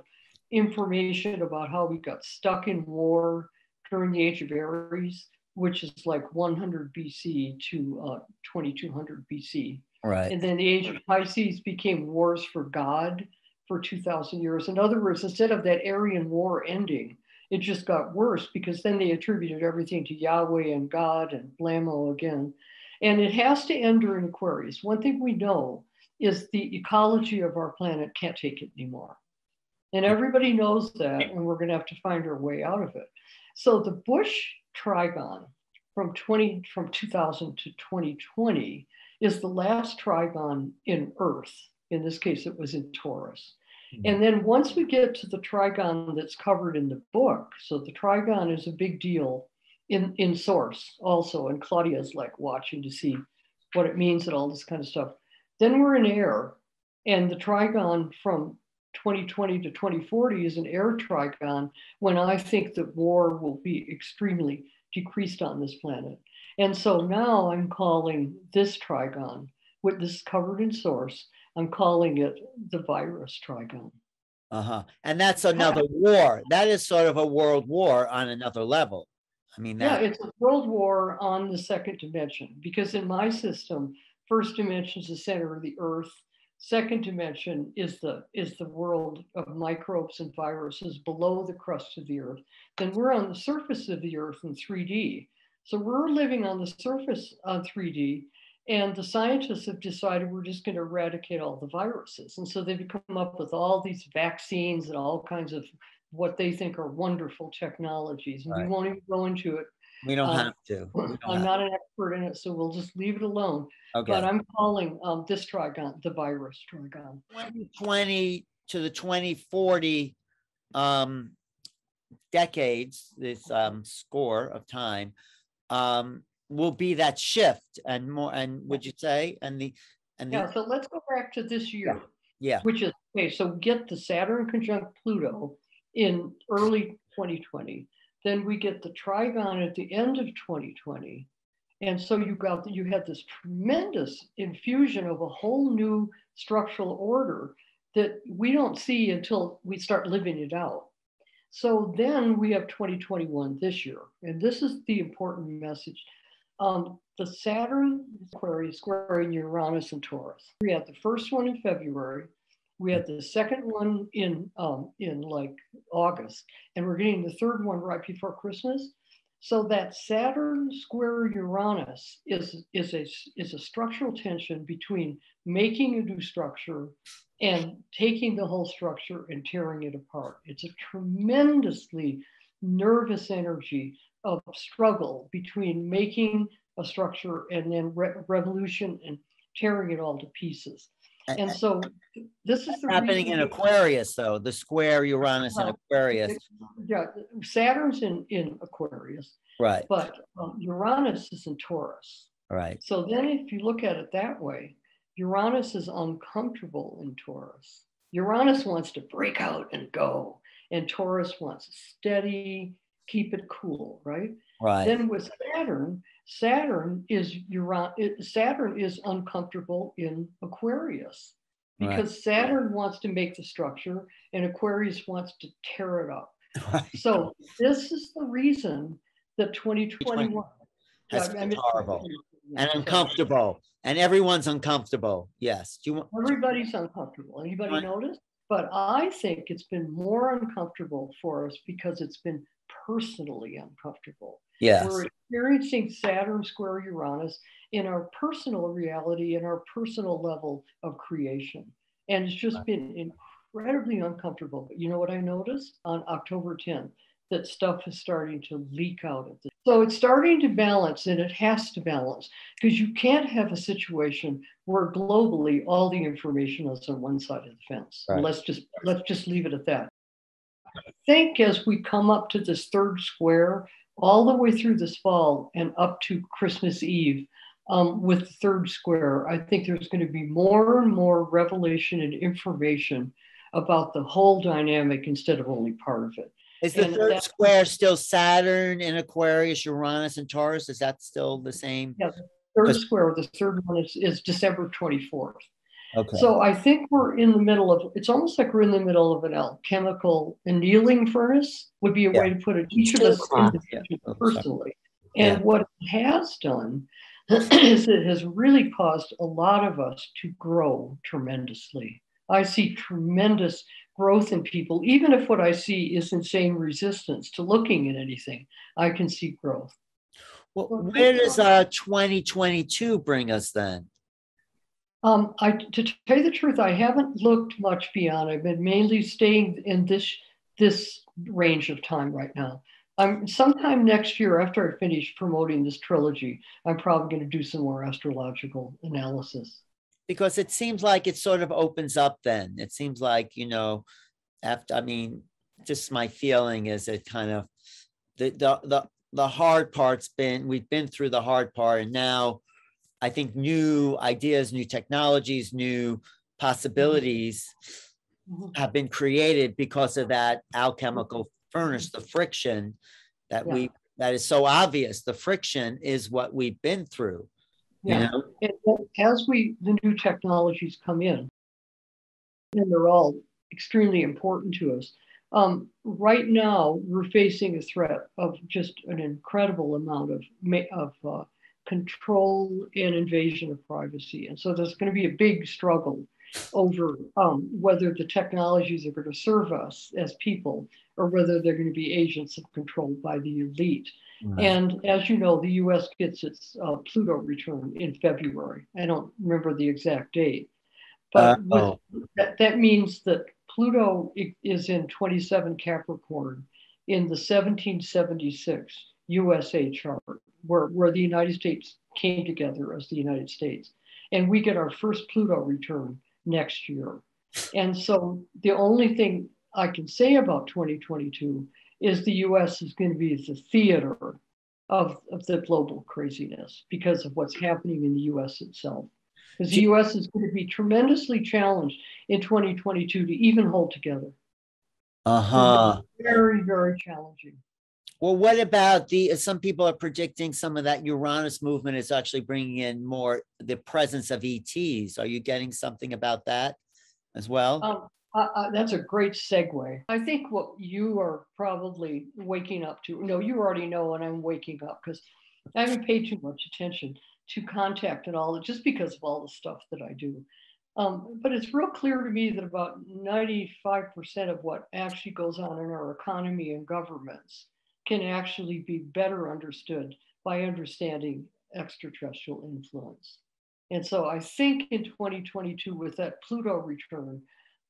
information about how we got stuck in war during the age of Aries, which is like 100 BC to 2200 BC. Right. And then the age of Pisces became wars for God for 2,000 years. In other words, instead of that Aryan war ending, it just got worse because then they attributed everything to Yahweh and God and blammo again. And it has to end during Aquarius. One thing we know is the ecology of our planet can't take it anymore. And everybody knows that, and we're going to have to find our way out of it. So the Bush trigon from 2000 to 2020 is the last trigon in Earth. In this case, it was in Taurus. And then once we get to the trigon that's covered in the book, so the trigon is a big deal in Source also, and Claudia's like watching to see what it means and all this kind of stuff. Then we're in air, and the trigon from 2020 to 2040 is an air trigon, when I think that war will be extremely decreased on this planet. And so now I'm calling this trigon, with this covered in Source, I'm calling it the virus trigon. Uh-huh. And that's another war. That is sort of a world war on another level. I mean, that... yeah, it's a world war on the second dimension, because in my system, first dimension is the center of the earth. Second dimension is the world of microbes and viruses below the crust of the earth. Then we're on the surface of the earth in 3D. So we're living on the surface on 3D. And the scientists have decided we're just going to eradicate all the viruses. And so they've come up with all these vaccines and all kinds of what they think are wonderful technologies. And right. We won't even go into it. We don't have to. I'm not an expert in it, so we'll just leave it alone. Okay. But I'm calling this trigon the virus trigon. 2020 to the 2040 decades, this score of time, will be that shift and more. And would you say? And the yeah. So let's go back to this year. Yeah. Which is okay. So get the Saturn conjunct Pluto in early 2020. Then we get the trigon at the end of 2020. And so you had this tremendous infusion of a whole new structural order that we don't see until we start living it out. So then we have 2021 this year. And this is the important message. The Saturn Aquarius squaring Uranus and Taurus. We had the first one in February. We had the second one in like August, and we're getting the third one right before Christmas. So that Saturn square Uranus is a structural tension between making a new structure and taking the whole structure and tearing it apart. It's a tremendously nervous energy of struggle between making a structure and then revolution and tearing it all to pieces. And so this is happening in Aquarius, though, the square Uranus in Aquarius. Yeah, Saturn's in Aquarius. Right. But Uranus is in Taurus. Right. So then if you look at it that way, Uranus is uncomfortable in Taurus. Uranus wants to break out and go. And Taurus wants steady, keep it cool, right? Right. Then with Saturn, Saturn is uncomfortable in Aquarius, because right. Saturn wants to make the structure and Aquarius wants to tear it up. Right. So this is the reason that 2021 has been horrible and uncomfortable, and everyone's uncomfortable. Yes. Everybody's uncomfortable. Anybody notice? But I think it's been more uncomfortable for us because it's been personally uncomfortable. Yes. We're experiencing Saturn square Uranus in our personal reality, in our personal level of creation. And it's just been incredibly uncomfortable. But you know what I noticed on October 10th? That stuff is starting to leak out of this. So it's starting to balance, and it has to balance, because you can't have a situation where globally all the information is on one side of the fence. Right. Let's just leave it at that. I think as we come up to this third square, all the way through this fall and up to Christmas Eve, with the third square, I think there's going to be more and more revelation and information about the whole dynamic instead of only part of it. Is the third square still Saturn in Aquarius, Uranus, and Taurus? Is that still the same? Yeah, the third square, the third one is December 24th. Okay. So I think we're in the middle of, it's almost like we're in the middle of an alchemical annealing furnace, would be a way to put it, each of us personally. Yeah. And what it has done is it has really caused a lot of us to grow tremendously. I see tremendous growth in people, even if what I see is insane resistance to looking at anything, I can see growth. Well, where does 2022 bring us then? To tell you the truth, I haven't looked much beyond. I've been mainly staying in this range of time right now. Sometime next year, after I finish promoting this trilogy, I'm probably going to do some more astrological analysis. Because it seems like it sort of opens up then. It seems like, you know, after, I mean, just my feeling is it kind of, the hard part's been, we've been through the hard part, and now I think new ideas, new technologies, new possibilities have been created because of that alchemical furnace, the friction that that is so obvious. The friction is what we've been through. Yeah. You know? And as the new technologies come in, and they're all extremely important to us. Right now, we're facing a threat of just an incredible amount of control and invasion of privacy. And so there's going to be a big struggle over whether the technologies are going to serve us as people or whether they're going to be agents of control by the elite. Mm-hmm. And as you know, the US gets its Pluto return in February. I don't remember the exact date, but that means that Pluto is in 27 Capricorn in the 1776 USA chart, where the United States came together as the United States. And we get our first Pluto return next year. And so the only thing I can say about 2022 is the US is going to be the theater of the global craziness because of what's happening in the US itself. Because the US is going to be tremendously challenged in 2022 to even hold together. Uh-huh. Very, very challenging. Well, what about some people are predicting some of that Uranus movement is actually bringing in more the presence of ETs. Are you getting something about that as well? That's a great segue. I think what you are probably waking up to, no, you already know, and I'm waking up because I haven't paid too much attention to contact and all, just because of all the stuff that I do. But it's real clear to me that about 95% of what actually goes on in our economy and governments can actually be better understood by understanding extraterrestrial influence. And so I think in 2022 with that Pluto return,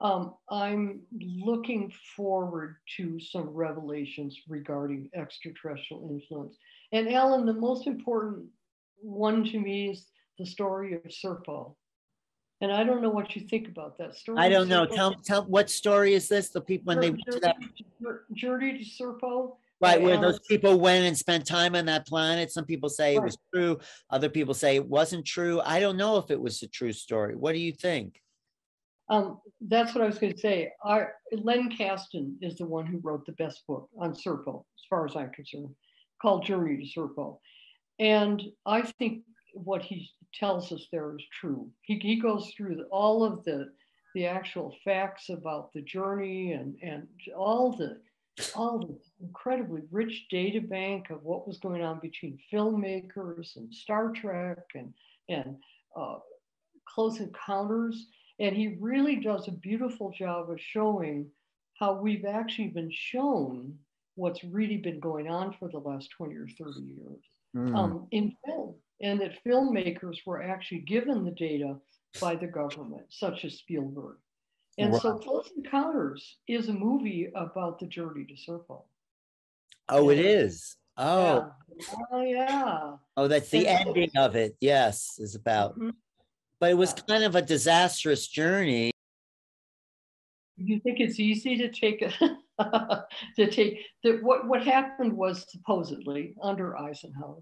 I'm looking forward to some revelations regarding extraterrestrial influence. And Alan, the most important one to me is the story of Serpo. And I don't know what you think about that story. I don't know, tell what story is this? The people when they went to that. Journey to Serpo. Right, where those people went and spent time on that planet. Some people say it was true. Other people say it wasn't true. I don't know if it was a true story. What do you think? That's what I was going to say. Len Kasten is the one who wrote the best book on Serpo, as far as I'm concerned, called Journey to Serpo. And I think what he tells us there is true. He goes through all of the actual facts about the journey and all the incredibly rich data bank of what was going on between filmmakers and Star Trek and Close Encounters. And he really does a beautiful job of showing how we've actually been shown what's really been going on for the last 20 or 30 years in film. And that filmmakers were actually given the data by the government, such as Spielberg. And so Close Encounters is a movie about the journey to Serpo. Oh, it is. Oh. Yeah. Oh, yeah. Oh, that's the ending of it. Yes, is about. Mm-hmm. But it was kind of a disastrous journey. You think it's easy to take what happened was supposedly under Eisenhower,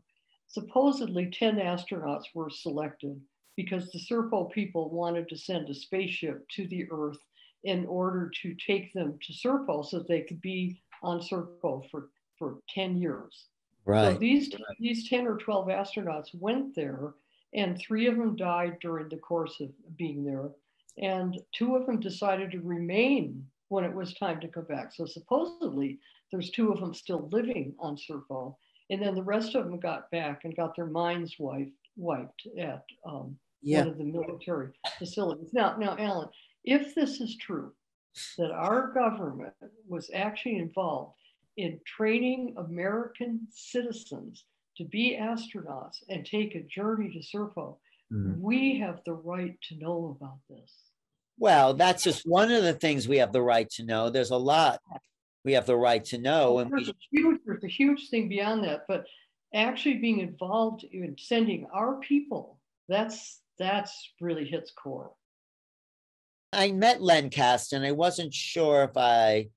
supposedly 10 astronauts were selected because the Serpo people wanted to send a spaceship to the Earth in order to take them to Serpo so they could be on Serpo for 10 years. Right. So these 10 or 12 astronauts went there, and 3 of them died during the course of being there. And 2 of them decided to remain when it was time to come back. So supposedly there's 2 of them still living on Serpo. And then the rest of them got back and got their minds wiped at one of the military facilities. Now, Alan, if this is true, that our government was actually involved in training American citizens to be astronauts and take a journey to Serpo, we have the right to know about this. Well, that's just one of the things we have the right to know. There's a lot we have the right to know. And there's a huge thing beyond that, but actually being involved in sending our people, that's really hits core. I met Len Cast, and I wasn't sure if I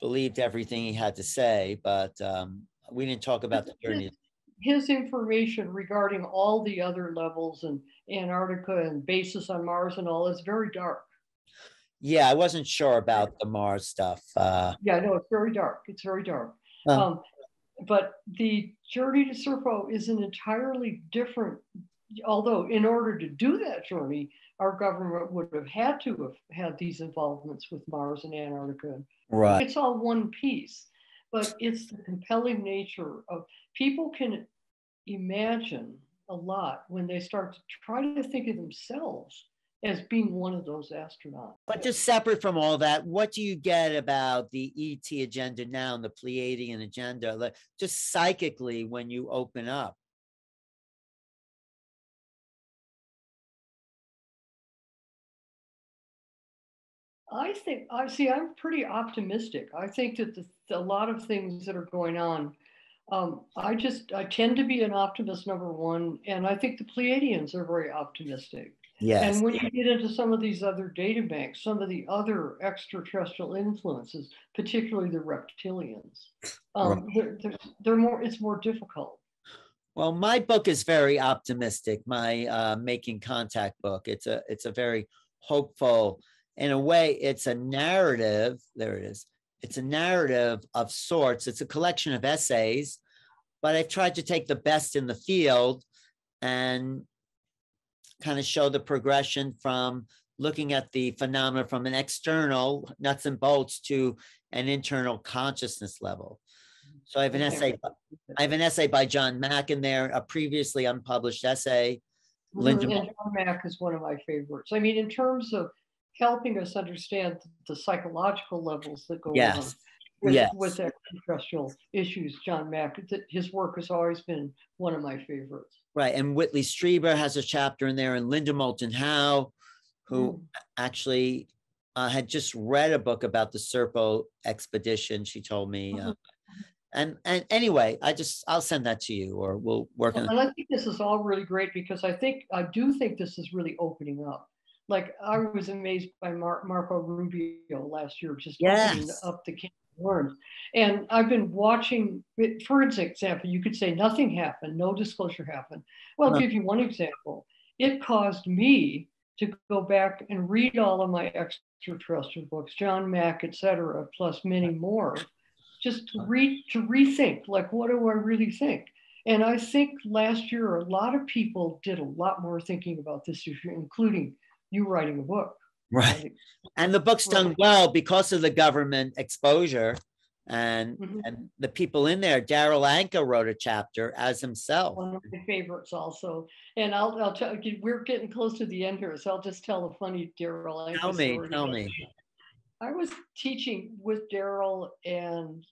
believed everything he had to say, but we didn't talk about the journey. His information regarding all the other levels and Antarctica and bases on Mars and all is very dark. Yeah, I wasn't sure about the Mars stuff. Yeah, no, it's very dark. It's very dark. But the journey to Serpo is an entirely different, although in order to do that journey, our government would have had to have had these involvements with Mars and Antarctica. Right. It's all one piece, but it's the compelling nature of people can imagine a lot when they start to try to think of themselves as being one of those astronauts. But just separate from all that, what do you get about the ET agenda now and the Pleiadian agenda, like just psychically when you open up? I think, I'm pretty optimistic. I think that a lot of things that are going on, I tend to be an optimist, number one, and I think the Pleiadians are very optimistic. Yes. And when you get into some of these other data banks, some of the other extraterrestrial influences, particularly the reptilians, right. It's more difficult. Well, my book is very optimistic, my Making Contact book. It's a very hopeful, in a way, it's a narrative. There it is. It's a narrative of sorts. It's a collection of essays, but I've tried to take the best in the field and kind of show the progression from looking at the phenomena from an external nuts and bolts to an internal consciousness level. So I have an essay. I have an essay by John Mack in there, a previously unpublished essay. John Mack is one of my favorites. I mean, in terms of helping us understand the psychological levels that go on with extraterrestrial issues. John Mack, his work has always been one of my favorites. Right, and Whitley Strieber has a chapter in there, and Linda Moulton Howe, who actually had just read a book about the Serpo expedition, she told me. And anyway, I'll send that to you, or we'll work on it. And I think this is all really great because I do think this is really opening up. Like I was amazed by Marco Rubio last year, just opening up the can of worms. And I've been watching, for example, you could say nothing happened, no disclosure happened. Well, I'll give you one example. It caused me to go back and read all of my extraterrestrial books, John Mack, et cetera, plus many more, just to rethink, like, what do I really think? And I think last year, a lot of people did a lot more thinking about this issue, including you writing a book. Right. And the book's done well because of the government exposure and the people in there. Daryl Anka wrote a chapter as himself. One of my favorites also. And I'll tell you, we're getting close to the end here, so I'll just tell a funny Daryl Anka story. Tell me. I was teaching with Daryl and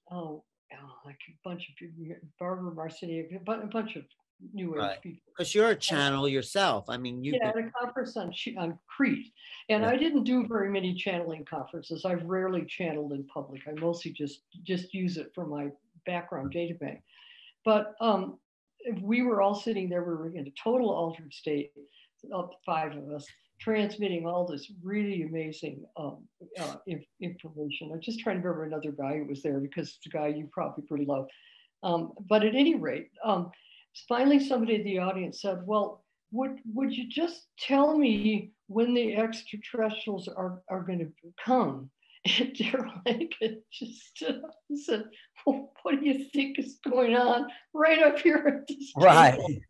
like a bunch of people, Barbara Marcini, a bunch of New Age people. Because you're a channel yourself. I mean, you at a conference on Crete. And I didn't do very many channeling conferences. I've rarely channeled in public. I mostly just use it for my background data bank. But we were all sitting there, we were in a total altered state, up five of us, transmitting all this really amazing information. I'm just trying to remember another guy who was there because it's a guy you probably pretty love. But at any rate, finally, somebody in the audience said, well, would you just tell me when the extraterrestrials are going to come? And Daryl Anka just stood up and said, well, what do you think is going on right up here at this table? Right.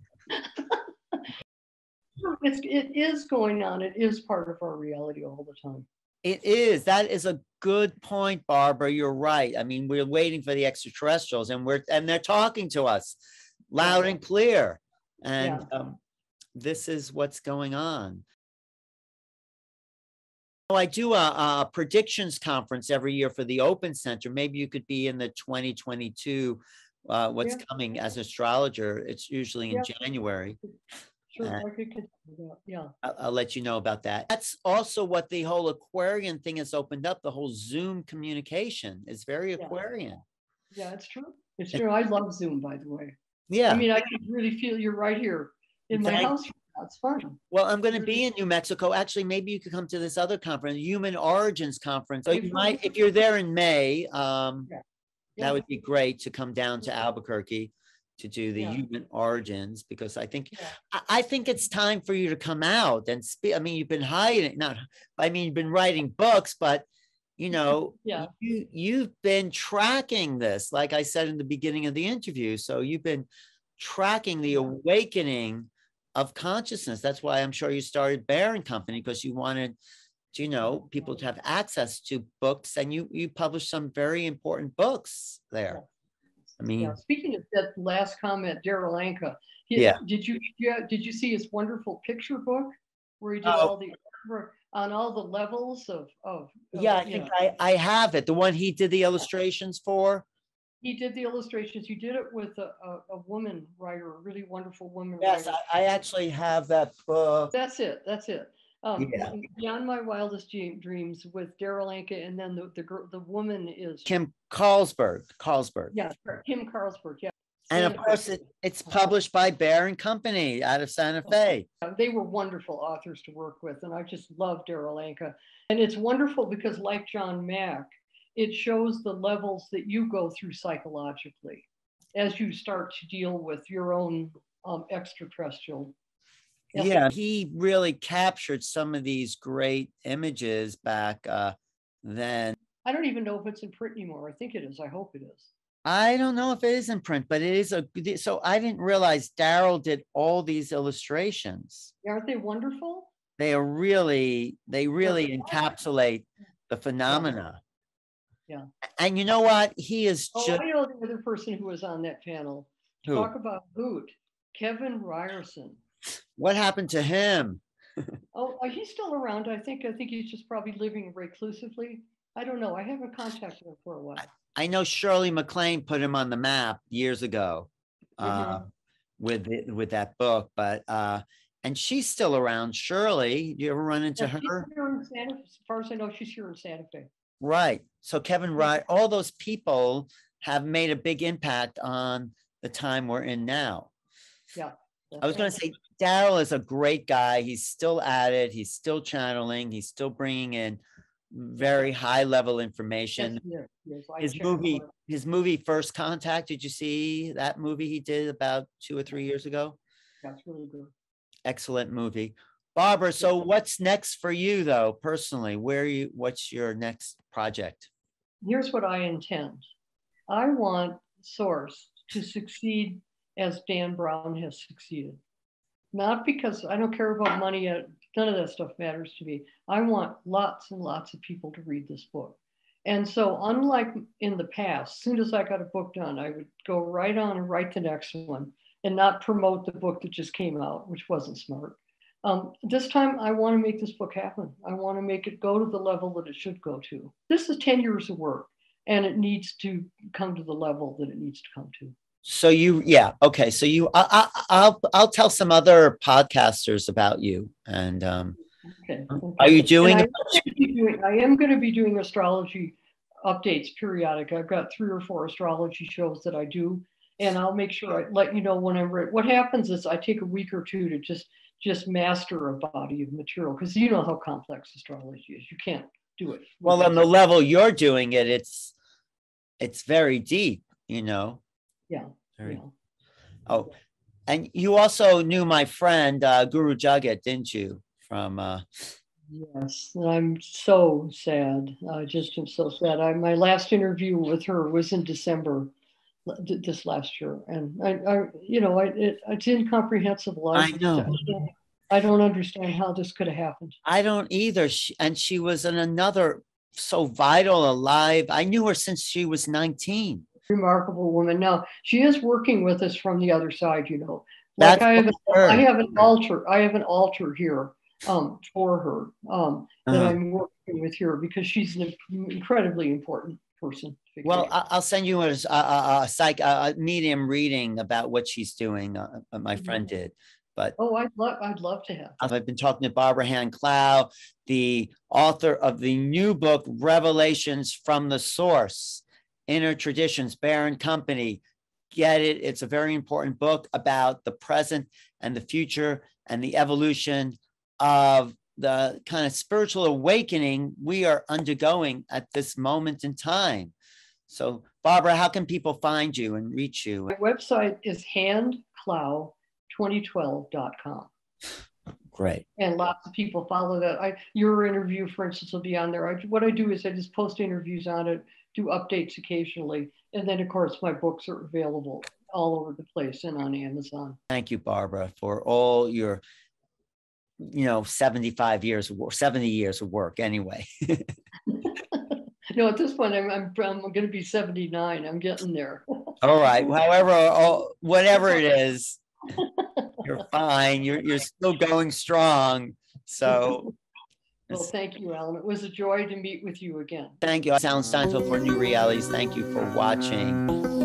It is going on. It is part of our reality all the time. It is. That is a good point, Barbara. You're right. I mean, we're waiting for the extraterrestrials, and they're talking to us. Loud and clear. And this is what's going on. So I do a predictions conference every year for the Open Center. Maybe you could be in the 2022 what's coming as an astrologer. It's usually in January. Sure, I'll let you know about that. That's also what the whole Aquarian thing has opened up. The whole Zoom communication is very Aquarian. Yeah, it's true. It's true. I love Zoom, by the way. Yeah. I mean, I can really feel you're right here in my house. That's fun. Well, I'm going to be in New Mexico. Actually, maybe you could come to this other conference, Human Origins Conference. So you might, if you're there in May, that would be great to come down to Albuquerque to do the Human Origins, because I think I think it's time for you to come out and speak. I mean, you've been hiding, you've been writing books, but you know, you've been tracking this, like I said in the beginning of the interview. So you've been tracking the awakening of consciousness. That's why I'm sure you started Bear and Company, because you wanted, you know, people to have access to books, and you published some very important books there. I mean, speaking of that last comment, Daryl Anka, did you see his wonderful picture book where he did all the artwork on all the levels of I think I have it. The one he did the illustrations for. He did the illustrations. You did it with a woman writer, a really wonderful woman writer. Yes, I actually have that book. That's it. That's it. Beyond My Wildest Dreams with Daryl Anka, and then the woman is Kim Carlsberg. Yeah, Kim Carlsberg. Yeah. And of course, it's published by Bear and Company out of Santa Fe. They were wonderful authors to work with, and I just love Daryl Anka. And it's wonderful because, like John Mack, it shows the levels that you go through psychologically as you start to deal with your own extraterrestrial. Yeah, he really captured some of these great images back then. I don't even know if it's in print anymore. I think it is. I hope it is. I don't know if it is in print, but it is. So I didn't realize Daryl did all these illustrations. Aren't they wonderful? They are really, encapsulate the phenomena. Yeah. And you know what? He is just. I know the other person who was on that panel. Who? Talk about Hoot, Kevin Ryerson. What happened to him? He's still around. I think he's just probably living reclusively. I don't know. I haven't contacted him for a while. I know Shirley MacLaine put him on the map years ago with that book, but and she's still around. Shirley, do you ever run into her? She's here in Santa Fe. As far as I know, she's here in Santa Fe. Right. So Kevin Wright, all those people have made a big impact on the time we're in now. Yeah. I was going to say, Daryl is a great guy. He's still at it. He's still channeling. He's still bringing in very high level information. Yes. His movie First Contact, did you see that movie he did about 2 or 3 years ago? That's really good. Excellent movie. Barbara, so what's next for you, though, personally? What's your next project? Here's what I intend. I want Source to succeed as Dan Brown has succeeded. Not because I don't care about money, none of that stuff matters to me. I want lots and lots of people to read this book. And so unlike in the past, as soon as I got a book done, I would go right on and write the next one and not promote the book that just came out, which wasn't smart. This time, I want to make this book happen. I want to make it go to the level that it should go to. This is 10 years of work, and it needs to come to the level that it needs to come to. So I'll tell some other podcasters about you. And Are you doing? I am going to be doing astrology updates periodic. I've got 3 or 4 astrology shows that I do, and I'll make sure I let you know when I'm ready. What happens is I take a week or two to just master a body of material, because you know how complex astrology is. You can't do it. Well, on the level you're doing it, it's very deep, you know? Yeah. Very. Yeah. Oh, and you also knew my friend, Guru Jagat, didn't you? From Yes, I'm so sad. I just am so sad. My last interview with her was in December this last year, and it's incomprehensible. I know. I don't understand how this could have happened. I don't either. She was another so vital, alive. I knew her since she was 19. Remarkable woman. Now she is working with us from the other side. You know, like I have an altar here for her that I'm working with here, because she's incredibly important. person. Well, I'll send you a medium reading about what she's doing. My friend did. But oh, I'd love to have. I've been talking to Barbara Hand Clow, the author of the new book, Revelations from the Source, Inner Traditions, Bear and Company. Get it. It's a very important book about the present and the future and the evolution of the kind of spiritual awakening we are undergoing at this moment in time. So, Barbara, how can people find you and reach you? My website is handclow2012.com. Great. And lots of people follow that. Your interview, for instance, will be on there. What I do is I just post interviews on it, do updates occasionally. And then, of course, my books are available all over the place and on Amazon. Thank you, Barbara, for all your, 70 years of work anyway. No, at this point, I'm going to be 79. I'm getting there. All right. However, whatever it is, you're fine. You're still going strong. So. Well, thank you, Alan. It was a joy to meet with you again. Thank you. Alan Steinfeld for New Realities. Thank you for watching.